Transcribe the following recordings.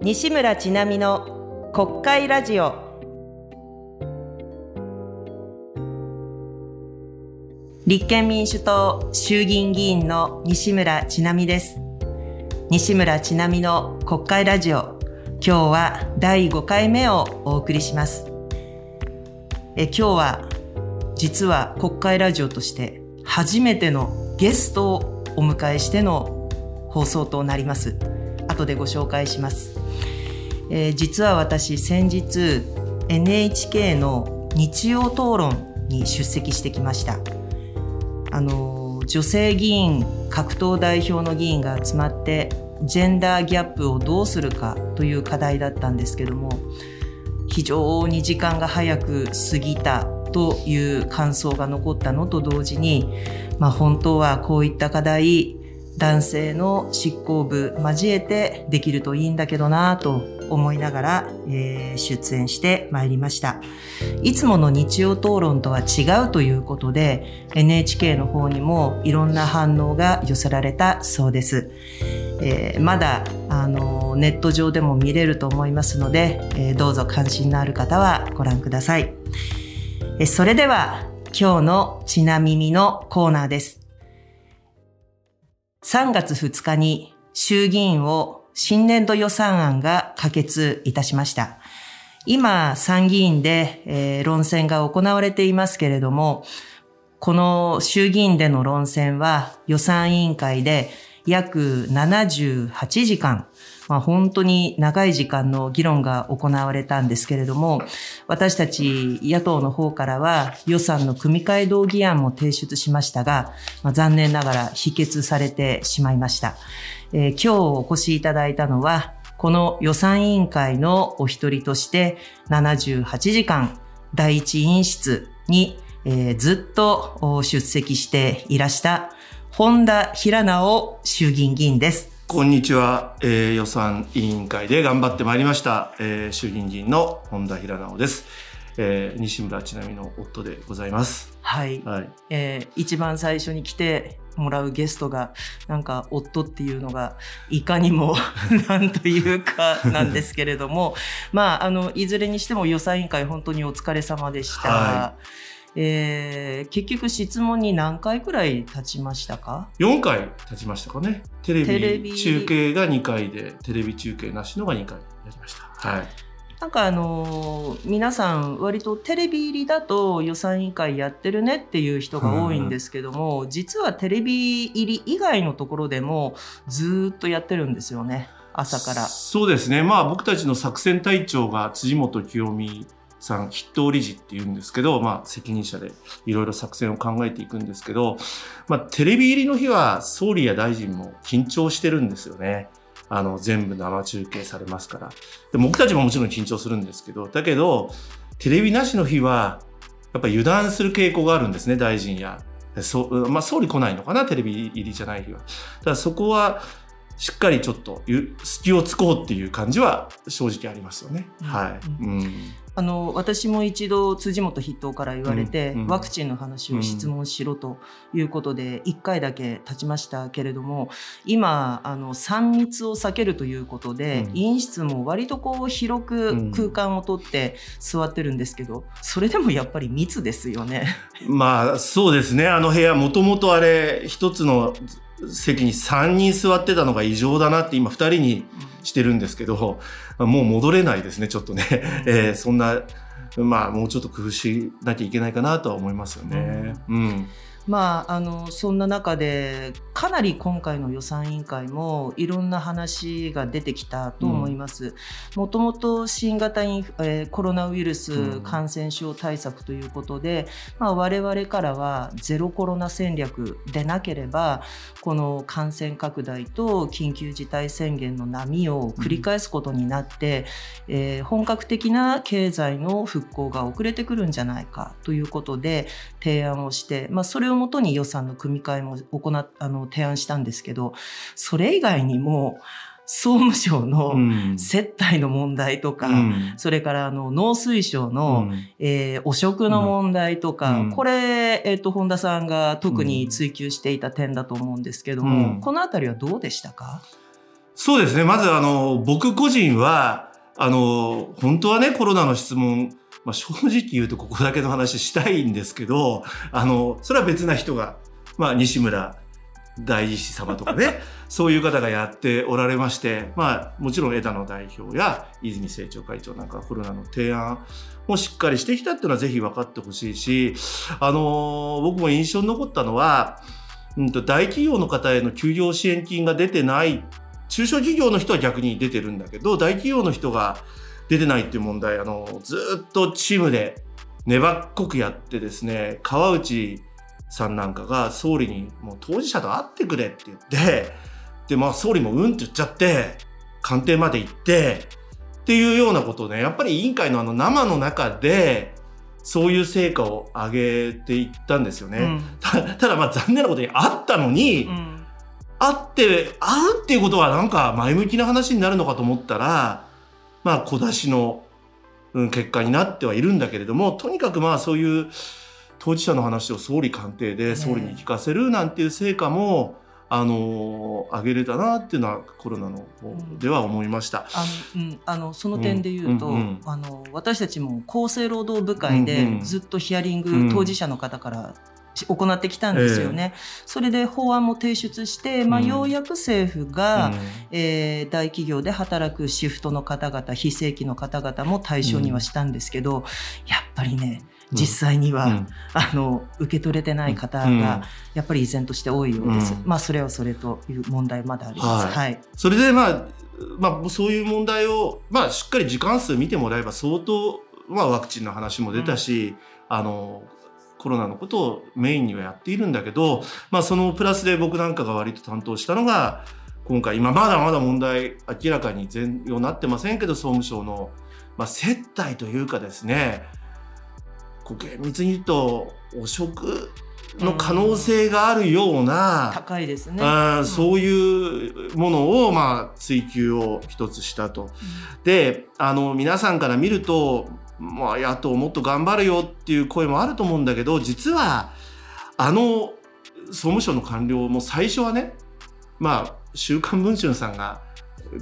西村ちなみの国会ラジオ。立憲民主党衆議院議員の西村ちなみです。西村ちなみの国会ラジオ、今日は第5回目をお送りします。今日は実は国会ラジオとして初めてのゲストをお迎えしての放送となります。後でご紹介します。実は私先日 NHK の日曜討論に出席してきました。女性議員、各党代表の議員が集まってジェンダーギャップをどうするかという課題だったんですけども、非常に時間が早く過ぎたという感想が残ったのと同時に、本当はこういった課題、男性の執行部交えてできるといいんだけどなと思いながら、出演してまいりました。いつもの日曜討論とは違うということで NHK の方にもいろんな反応が寄せられたそうです。まだネット上でも見れると思いますので、どうぞ関心のある方はご覧ください。それでは今日のちなみみのコーナーです。3月2日に衆議院を新年度予算案が可決いたしました。今参議院で、論戦が行われていますけれども、この衆議院での論戦は予算委員会で約78時間、本当に長い時間の議論が行われたんですけれども、私たち野党の方からは予算の組み替え動議案も提出しましたが、残念ながら否決されてしまいました。今日お越しいただいたのは、この予算委員会のお一人として78時間第一委員室に、ずっと出席していらした本田平直衆議院議員です。こんにちは、予算委員会で頑張ってまいりました、衆議院議員の本田平直です。西村ちなみの夫でございます。はい。一番最初に来てもらうゲストがなんか夫っていうのがいかにもなんというかなんですけれどもいずれにしても予算委員会本当にお疲れ様でした。結局質問に何回くらい経ちましたか？4回経ちましたかね。テレビ中継が2回で、テレビ中継なしのが2回やりました。なんか皆さん割とテレビ入りだと予算委員会やってるねっていう人が多いんですけども、実はテレビ入り以外のところでもずっとやってるんですよね、朝から。そうですね。僕たちの作戦隊長が辻元清美さん、筆頭理事っていうんですけど、責任者でいろいろ作戦を考えていくんですけど、テレビ入りの日は総理や大臣も緊張してるんですよね。全部生中継されますから。で、僕たちももちろん緊張するんですけど、だけどテレビなしの日はやっぱり油断する傾向があるんですね、大臣や。総理来ないのかな、テレビ入りじゃない日は。ただそこはしっかりちょっと隙を突こうっていう感じは正直ありますよね。私も一度辻元筆頭から言われて、ワクチンの話を質問しろということで1回だけ立ちましたけれども、今3密を避けるということで、委員室も割とこう広く空間をとって座ってるんですけど、それでもやっぱり密ですよね。そうですね。部屋もともとあれ一つの席に3人座ってたのが異常だなって今2人にしてるんですけど、もう戻れないですね、ちょっとね。そんな、もうちょっと工夫しなきゃいけないかなとは思いますよね。そんな中でかなり今回の予算委員会もいろんな話が出てきたと思います。もともと新型コロナウイルス感染症対策ということで、我々からはゼロコロナ戦略でなければこの感染拡大と緊急事態宣言の波を繰り返すことになって、本格的な経済の復興が遅れてくるんじゃないかということで提案をして、それをもとに予算の組み替えも提案したんですけど、それ以外にも総務省の接待の問題とか、それから農水省の、汚職の問題とか、これ、本田さんが特に追及していた点だと思うんですけども、このあたりはどうでしたか？そうですね。まず僕個人は本当はねコロナの質問、まあ、正直言うとここだけの話したいんですけどそれは別な人が、まあ、西村大師様とかねそういう方がやっておられまして、まあ、もちろん枝野代表や泉政調会長なんかコロナの提案をしっかりしてきたっていうのはぜひ分かってほしいし僕も印象に残ったのは、大企業の方への休業支援金が出てない中小企業の人は逆に出てるんだけど大企業の人が出てないっていう問題ずっとチームで粘っこくやってですね川内さんなんかが総理にもう当事者と会ってくれって言ってで、まあ、総理もうんって言っちゃって官邸まで行ってっていうようなことをねやっぱり委員会の生の中でそういう成果を上げていったんですよね、ただまあ残念なことにあったのに、会うっていうことはなんか前向きな話になるのかと思ったらまあ小出しの結果になってはいるんだけれどもとにかくまあそういう当事者の話を総理官邸で総理に聞かせるなんていう成果も、上げれたなっていうのはコロナの方では思いました、その点でいうと、私たちも厚生労働部会でずっとヒアリング、当事者の方から行ってきたんですよね、それで法案も提出して、ようやく政府が、大企業で働くシフトの方々非正規の方々も対象にはしたんですけど、やっぱりね実際には、受け取れてない方がやっぱり依然として多いようです、それはそれという問題まだあります、それで、そういう問題を、しっかり時間数見てもらえば相当、ワクチンの話も出たし、コロナのことをメインにはやっているんだけど、そのプラスで僕なんかが割と担当したのが今回今まだまだ問題明らかに全容なってませんけど総務省の、接待というかですね厳密に言うと汚職の可能性があるような、高いですね、そういうものを、追及を一つしたと、で皆さんから見ると、野党もっと頑張るよっていう声もあると思うんだけど実は総務省の官僚も最初はね、週刊文春さんが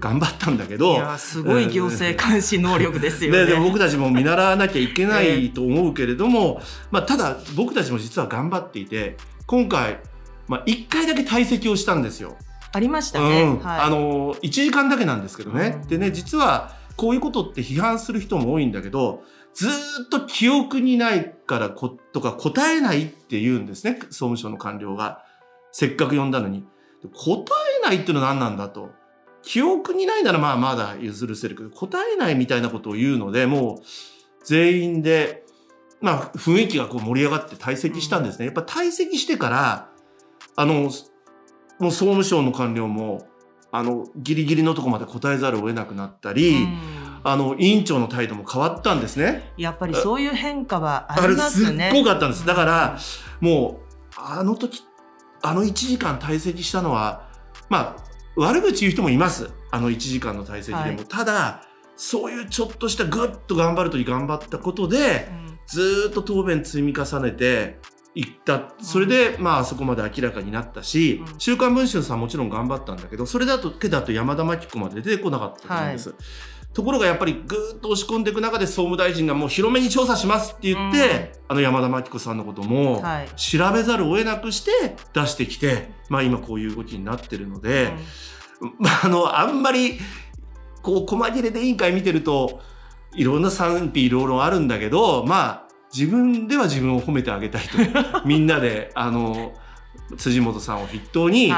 頑張ったんだけど、いやすごい行政監視能力ですよねで僕たちも見習わなきゃいけないと思うけれども、ただ僕たちも実は頑張っていて今回、1回だけ退席をしたんですよ。ありましたね、1時間だけなんですけどね、でね実はこういうことって批判する人も多いんだけどずっと記憶にないからとか答えないって言うんですね総務省の官僚が。せっかく呼んだのに答えないっていうのは何なんだと。記憶にないならまだ譲るせるけど答えないみたいなことを言うのでもう全員で、雰囲気がこう盛り上がって退席したんですね。やっぱ退席してからもう総務省の官僚もギリギリのとこまで答えざるを得なくなったり、委員長の態度も変わったんですね。やっぱりそういう変化はありますね。すっごくあったんです。だから、もう時1時間退席したのは悪口言う人もいます。1時間の退席でも、ただそういうちょっとしたグッと頑張るとき頑張ったことで、ずっと答弁積み重ねていった、それで、あそこまで明らかになったし、週刊文春さんもちろん頑張ったんだけどそれだけだと山田真紀子まで出てこなかったと思うんです、ところがやっぱりぐーっと押し込んでいく中で総務大臣がもう広めに調査しますって言って、山田真紀子さんのことも調べざるを得なくして出してきて、今こういう動きになってるので、あんまりこう細切れで委員会見てるといろんな賛否両論あるんだけど、自分では自分を褒めてあげたいとみんなで辻元さんを筆頭に、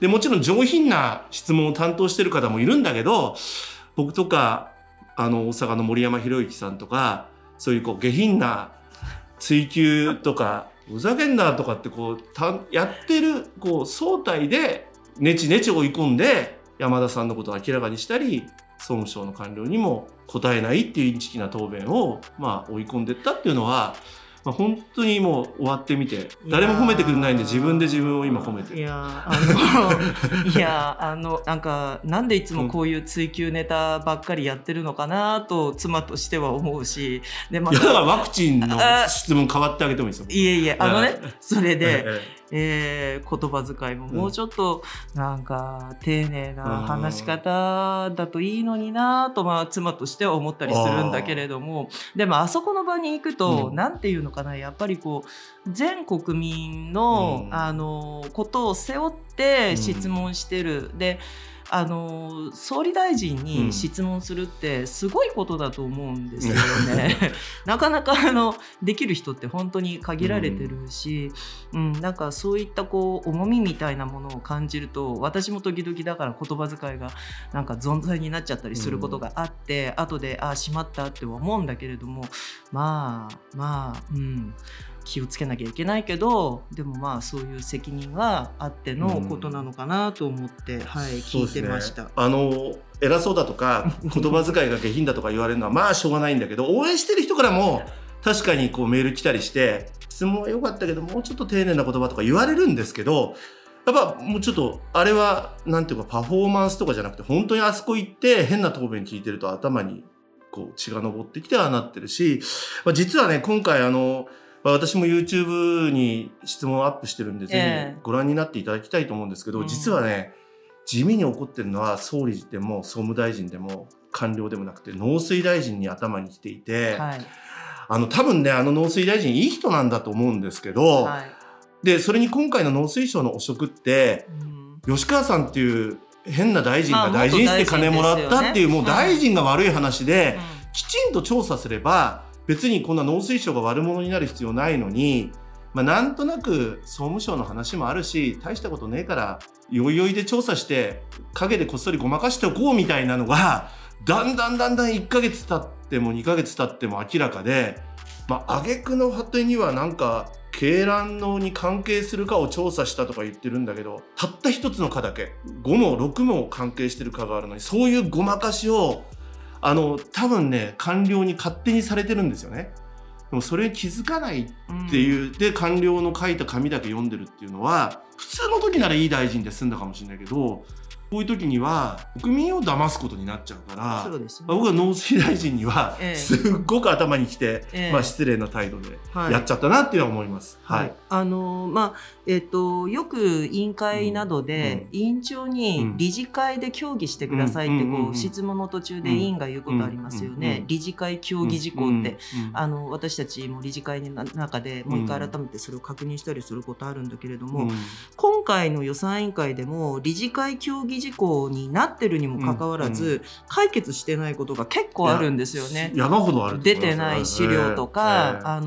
でもちろん上品な質問を担当してる方もいるんだけど僕とか大阪の森山博之さんとかそういう下品な追求とかふざけんなとかってやってる総体でネチネチ追い込んで山田さんのことを明らかにしたり総務省の官僚にも答えないっていうインチキな答弁を追い込んでったっていうのは、本当にもう終わってみて誰も褒めてくれないんで自分で自分を今褒めてる。なんでいつもこういう追求ネタばっかりやってるのかなと妻としては思うし、でだからワクチンの質問変わってあげてもいいですよ。いえいえそれで言葉遣いももうちょっとなんか丁寧な話し方だといいのになと、まあ妻としては思ったりするんだけれども、でもあそこの場に行くとなんていうのかな、やっぱりこう全国民のあのことを背負って質問してる、であの総理大臣に質問するってすごいことだと思うんですよね、なかなかあのできる人って本当に限られてるし、なんかそういったこう重みみたいなものを感じると、私も時々だから言葉遣いがなんか存在になっちゃったりすることがあって、後であしまったっては思うんだけれども、まあ気をつけなきゃいけないけど、でもまあそういう責任があってのことなのかなと思って、聞いてました、ね、偉そうだとか言葉遣いが下品だとか言われるのはまあしょうがないんだけど、応援してる人からも確かにこうメール来たりして、質問は良かったけどもうちょっと丁寧な言葉とか言われるんですけど、やっぱもうちょっとあれはなんていうかパフォーマンスとかじゃなくて、本当にあそこ行って変な答弁聞いてると頭にこう血が上ってきてはなってるし、実はね今回私も YouTube に質問をアップしてるんで、ぜひご覧になっていただきたいと思うんですけど、実はね地味に怒ってるのは総理でも総務大臣でも官僚でもなくて農水大臣に頭に来ていて、多分ね農水大臣いい人なんだと思うんですけど、でそれに今回の農水省の汚職って、吉川さんっていう変な大臣が大臣して金もらったっていう、もう大臣が悪い話で、きちんと調査すれば別にこんな農水省が悪者になる必要ないのに、なんとなく総務省の話もあるし大したことねえからよいよいで調査して陰でこっそりごまかしておこうみたいなのがだんだん1ヶ月経っても2ヶ月経っても明らかで、挙句の果てにはなんか鶏卵農に関係するかを調査したとか言ってるんだけど、たった一つの課だけ5も6も関係してる課があるのに、そういうごまかしを多分ね官僚に勝手にされてるんですよね。でもそれに気づかないっていう、で官僚の書いた紙だけ読んでるっていうのは、普通の時ならいい大臣で済んだかもしれないけど、こういう時には国民を騙すことになっちゃうから、そうですね、僕は農水大臣にはすっごく頭にきて、失礼な態度でやっちゃったなっていうのは思います。よく委員会などで委員長に理事会で協議してくださいってこう質問の途中で委員が言うことありますよね。理事会協議事項って私たちも理事会の中でもう一回改めてそれを確認したりすることあるんだけれども、今回の予算委員会でも理事会協議事項になってるにもかかわらず、解決してないことが結構あるんですよね。山ほどある。出てない資料とか、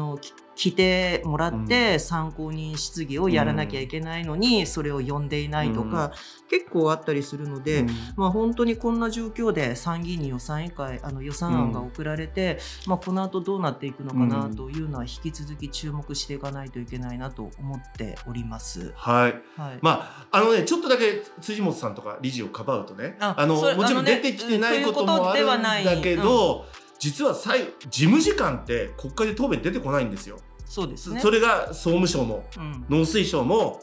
来てもらって参考人質疑をやらなきゃいけないのに、それを呼んでいないとか、結構あったりするので、本当にこんな状況で参議院に予算委員会予算案が送られて、この後どうなっていくのかなというのは引き続き注目していかないといけないなと思っております。ちょっとだけ辻元さんとか理事をかばうとね、もちろん出てきてないこともあるんだけど、実は事務次官って国会で答弁出てこないんですよ。そうですね、それが総務省も、農水省も、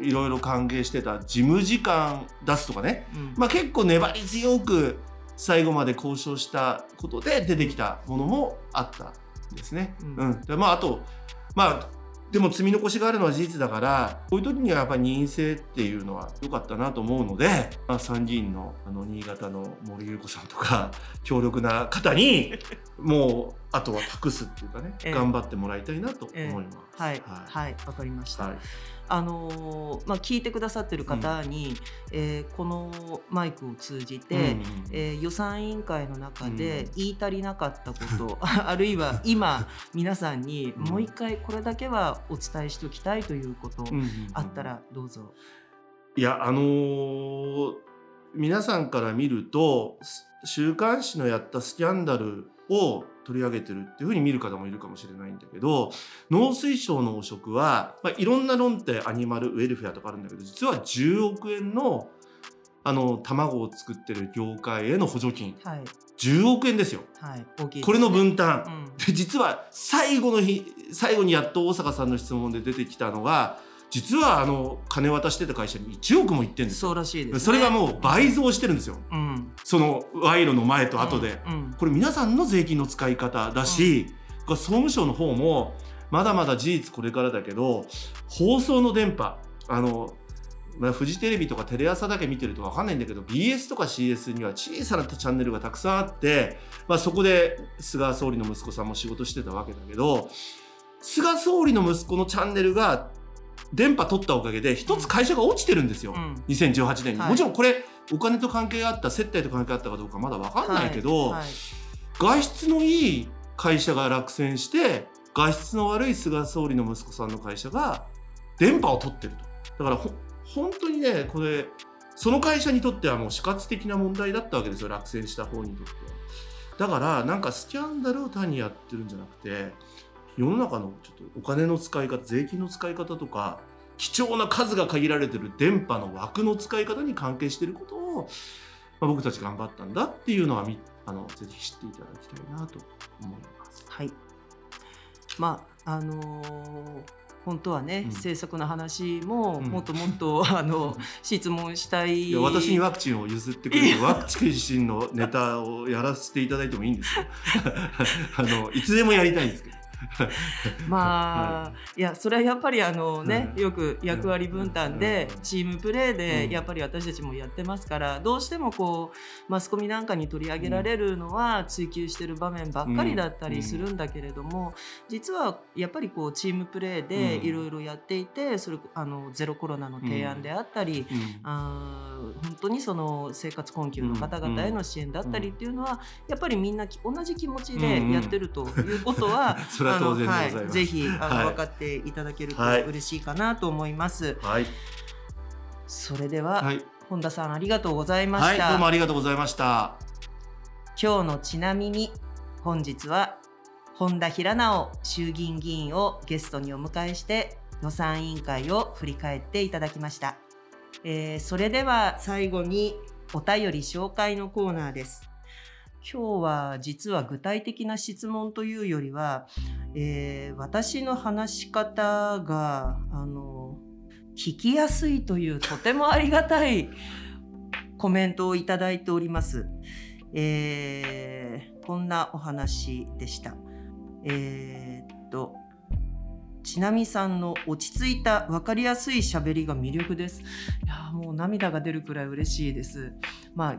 いろいろ関係してた事務次官出すとかね、結構粘り強く最後まで交渉したことで出てきたものもあったんですね。あと、でも積み残しがあるのは事実だから、こういう時にはやっぱり任性っていうのは良かったなと思うので、参議院の新潟の森裕子さんとか強力な方にもうあとは託すっていうかね、頑張ってもらいたいなと思います。わかりました。聞いてくださってる方に、このマイクを通じて、予算委員会の中で言い足りなかったこと、あるいは今皆さんにもう一回これだけはお伝えしておきたいということあったらどうぞ。いや皆さんから見ると週刊誌のやったスキャンダルを取り上げてるっていう風に見る方もいるかもしれないんだけど、農水省の汚職は、いろんな論点アニマルウェルフェアとかあるんだけど、実は10億円の、卵を作ってる業界への補助金、10億円ですよ、大きいですね、これの分担、で実は最後にやっと大坂さんの質問で出てきたのが、実は金渡してた会社に1億もいってるんですよ。そうらしいですね。それがもう倍増してるんですよ、その賄賂の前と後で、これ皆さんの税金の使い方だし、総務省の方もまだまだ事実これからだけど、放送の電波、フジテレビとかテレ朝だけ見てると分かんないんだけど、 BS とか CS には小さなチャンネルがたくさんあって、そこで菅総理の息子さんも仕事してたわけだけど、菅総理の息子のチャンネルが電波取ったおかげで一つ会社が落ちてるんですよ、うん、2018年に、はい、もちろんこれお金と関係があった、接待と関係があったかどうかまだ分かんないけど、はいはい、外出のいい会社が落選して、外出の悪い菅総理の息子さんの会社が電波を取ってると。だから本当にね、これその会社にとってはもう死活的な問題だったわけですよ、落選した方にとっては。だからなんかスキャンダルを単にやってるんじゃなくて、世の中のちょっとお金の使い方、税金の使い方とか、貴重な数が限られてる電波の枠の使い方に関係していることを、僕たち頑張ったんだっていうのはぜひ知っていただきたいなと思います。はい。本当はね、うん、政策の話ももっともっと、うん、質問したい。 いや、私にワクチンを譲ってくれるワクチンのネタをやらせていただいてもいいんですよいつでもやりたいんですけどはい、いやそれはやっぱりよく役割分担でチームプレーでやっぱり私たちもやってますから、どうしてもこうマスコミなんかに取り上げられるのは追求してる場面ばっかりだったりするんだけれども、実はやっぱりこうチームプレーでいろいろやっていて、それゼロコロナの提案であったり、本当にその生活困窮の方々への支援だったりっていうのは、やっぱりみんな同じ気持ちでやってるということははい、ぜひ分かっていただけると嬉しいかなと思います、はい、それでは、はい、本田さんありがとうございました、はい、どうもありがとうございました。今日のちなみに、本日は本田平直衆議院議員をゲストにお迎えして予算委員会を振り返っていただきました、それでは最後にお便り紹介のコーナーです。今日は実は具体的な質問というよりは、私の話し方が聞きやすいというとてもありがたいコメントをいただいております、こんなお話でした、ちなみさんの落ち着いた分かりやすい喋りが魅力です。いやもう涙が出るくらい嬉しいです。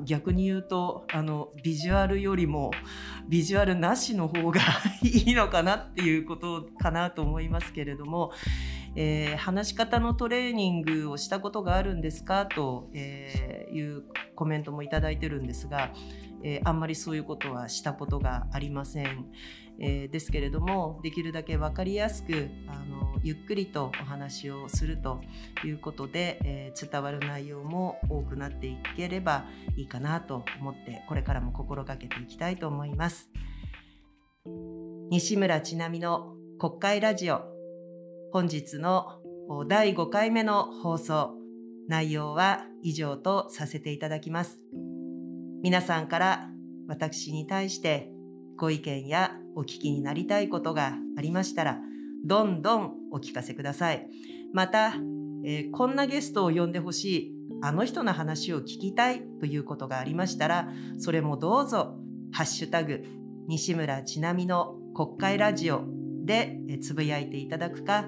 逆に言うとビジュアルよりもビジュアルなしの方がいいのかなっていうことかなと思いますけれども、話し方のトレーニングをしたことがあるんですかというコメントもいただいてるんですが、あんまりそういうことはしたことがありません、ですけれども、できるだけ分かりやすくゆっくりとお話をするということで、伝わる内容も多くなっていければいいかなと思って、これからも心がけていきたいと思います。西村ちなみの国会ラジオ、本日の第5回目の放送内容は以上とさせていただきます。皆さんから私に対してご意見やお聞きになりたいことがありましたら、どんどんお聞かせください。また、こんなゲストを呼んでほしい、あの人の話を聞きたいということがありましたら、それもどうぞハッシュタグ西村ちなみの国会ラジオでつぶやいていただくか、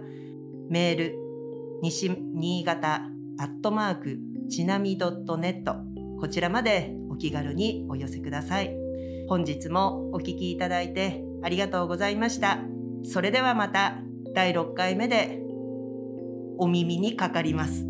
メール新潟@ちなみ.net、こちらまでお気軽にお寄せください。本日もお聞きいただいてありがとうございました。それではまた第6回目でお耳にかかります。